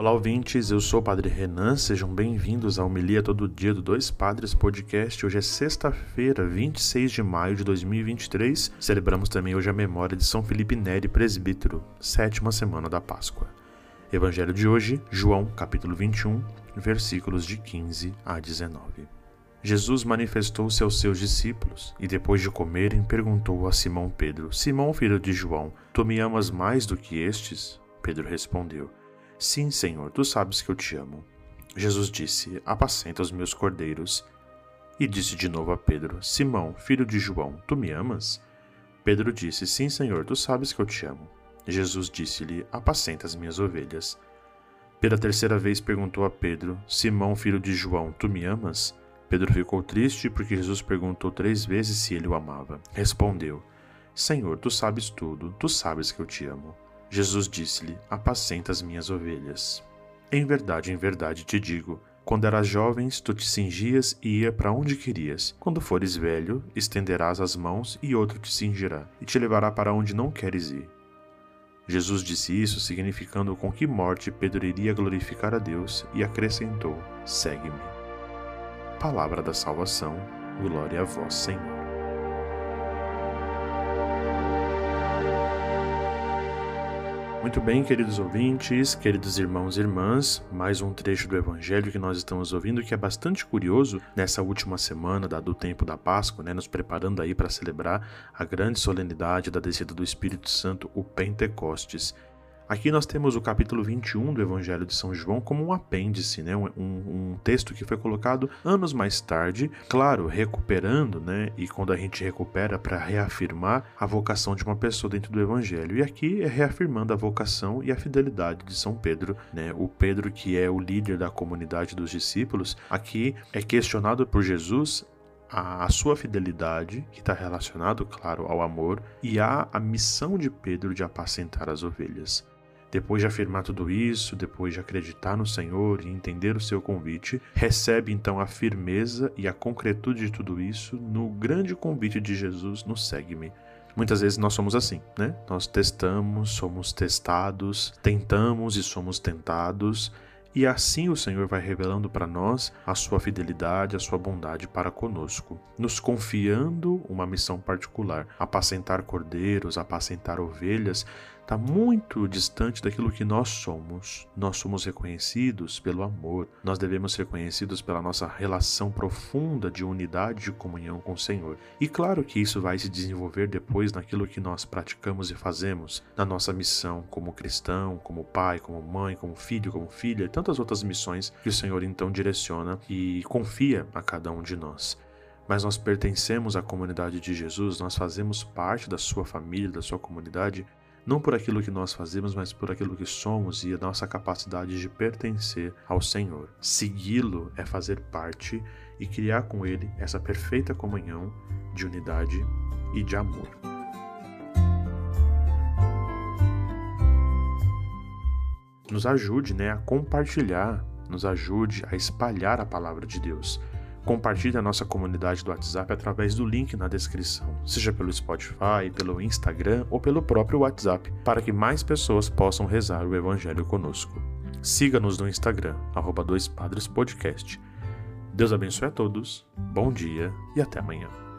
Olá, ouvintes, eu sou o Padre Renan, sejam bem-vindos à Homilia Todo Dia do Dois Padres Podcast. Hoje é sexta-feira, 26 de maio de 2023, celebramos também hoje a memória de São Filipe Neri, presbítero, sétima semana da Páscoa. Evangelho de hoje, João, capítulo 21, versículos de 15 a 19. Jesus manifestou-se aos seus discípulos e, depois de comerem, perguntou a Simão Pedro: Simão, filho de João, tu me amas mais do que estes? Pedro respondeu: Sim, Senhor, tu sabes que eu te amo. Jesus disse: Apacenta os meus cordeiros. E disse de novo a Pedro: Simão, filho de João, tu me amas? Pedro disse: Sim, Senhor, tu sabes que eu te amo. Jesus disse-lhe: Apacenta as minhas ovelhas. Pela terceira vez perguntou a Pedro: Simão, filho de João, tu me amas? Pedro ficou triste porque Jesus perguntou 3 vezes se ele o amava. Respondeu: Senhor, tu sabes tudo, tu sabes que eu te amo. Jesus disse-lhe: Apacenta as minhas ovelhas. Em verdade te digo, quando eras jovem, tu te cingias e ia para onde querias. Quando fores velho, estenderás as mãos e outro te cingirá e te levará para onde não queres ir. Jesus disse isso significando com que morte Pedro iria glorificar a Deus e acrescentou: Segue-me. Palavra da salvação, glória a vós, Senhor. Muito bem, queridos ouvintes, queridos irmãos e irmãs, mais um trecho do Evangelho que nós estamos ouvindo, que é bastante curioso nessa última semana do tempo da Páscoa, nos preparando aí para celebrar a grande solenidade da descida do Espírito Santo, o Pentecostes. Aqui nós temos o capítulo 21 do Evangelho de São João como um apêndice, um texto que foi colocado anos mais tarde, claro, recuperando, e quando a gente recupera para reafirmar a vocação de uma pessoa dentro do Evangelho. E aqui é reafirmando a vocação e a fidelidade de São Pedro, o Pedro que é o líder da comunidade dos discípulos, aqui é questionado por Jesus a sua fidelidade, que está relacionado, claro, ao amor, e a missão de Pedro de apacentar as ovelhas. Depois de afirmar tudo isso, depois de acreditar no Senhor e entender o seu convite, recebe então a firmeza e a concretude de tudo isso no grande convite de Jesus: no segue-me. Muitas vezes nós somos assim, Nós testamos, somos testados, tentamos e somos tentados, e assim o Senhor vai revelando para nós a sua fidelidade, a sua bondade para conosco, nos confiando uma missão particular. Apacentar cordeiros, apacentar ovelhas, está muito distante daquilo que nós somos. Nós somos reconhecidos pelo amor, nós devemos ser reconhecidos pela nossa relação profunda de unidade e comunhão com o Senhor. E claro que isso vai se desenvolver depois naquilo que nós praticamos e fazemos, na nossa missão como cristão, como pai, como mãe, como filho, como filha, tantas outras missões que o Senhor então direciona e confia a cada um de nós. Mas nós pertencemos à comunidade de Jesus, nós fazemos parte da sua família, da sua comunidade, não por aquilo que nós fazemos, mas por aquilo que somos e a nossa capacidade de pertencer ao Senhor. Segui-lo é fazer parte e criar com ele essa perfeita comunhão de unidade e de amor. Nos ajude, a compartilhar, nos ajude a espalhar a palavra de Deus. Compartilhe a nossa comunidade do WhatsApp através do link na descrição, seja pelo Spotify, pelo Instagram ou pelo próprio WhatsApp, para que mais pessoas possam rezar o Evangelho conosco. Siga-nos no Instagram, @doispadrespodcast. Deus abençoe a todos, bom dia e até amanhã.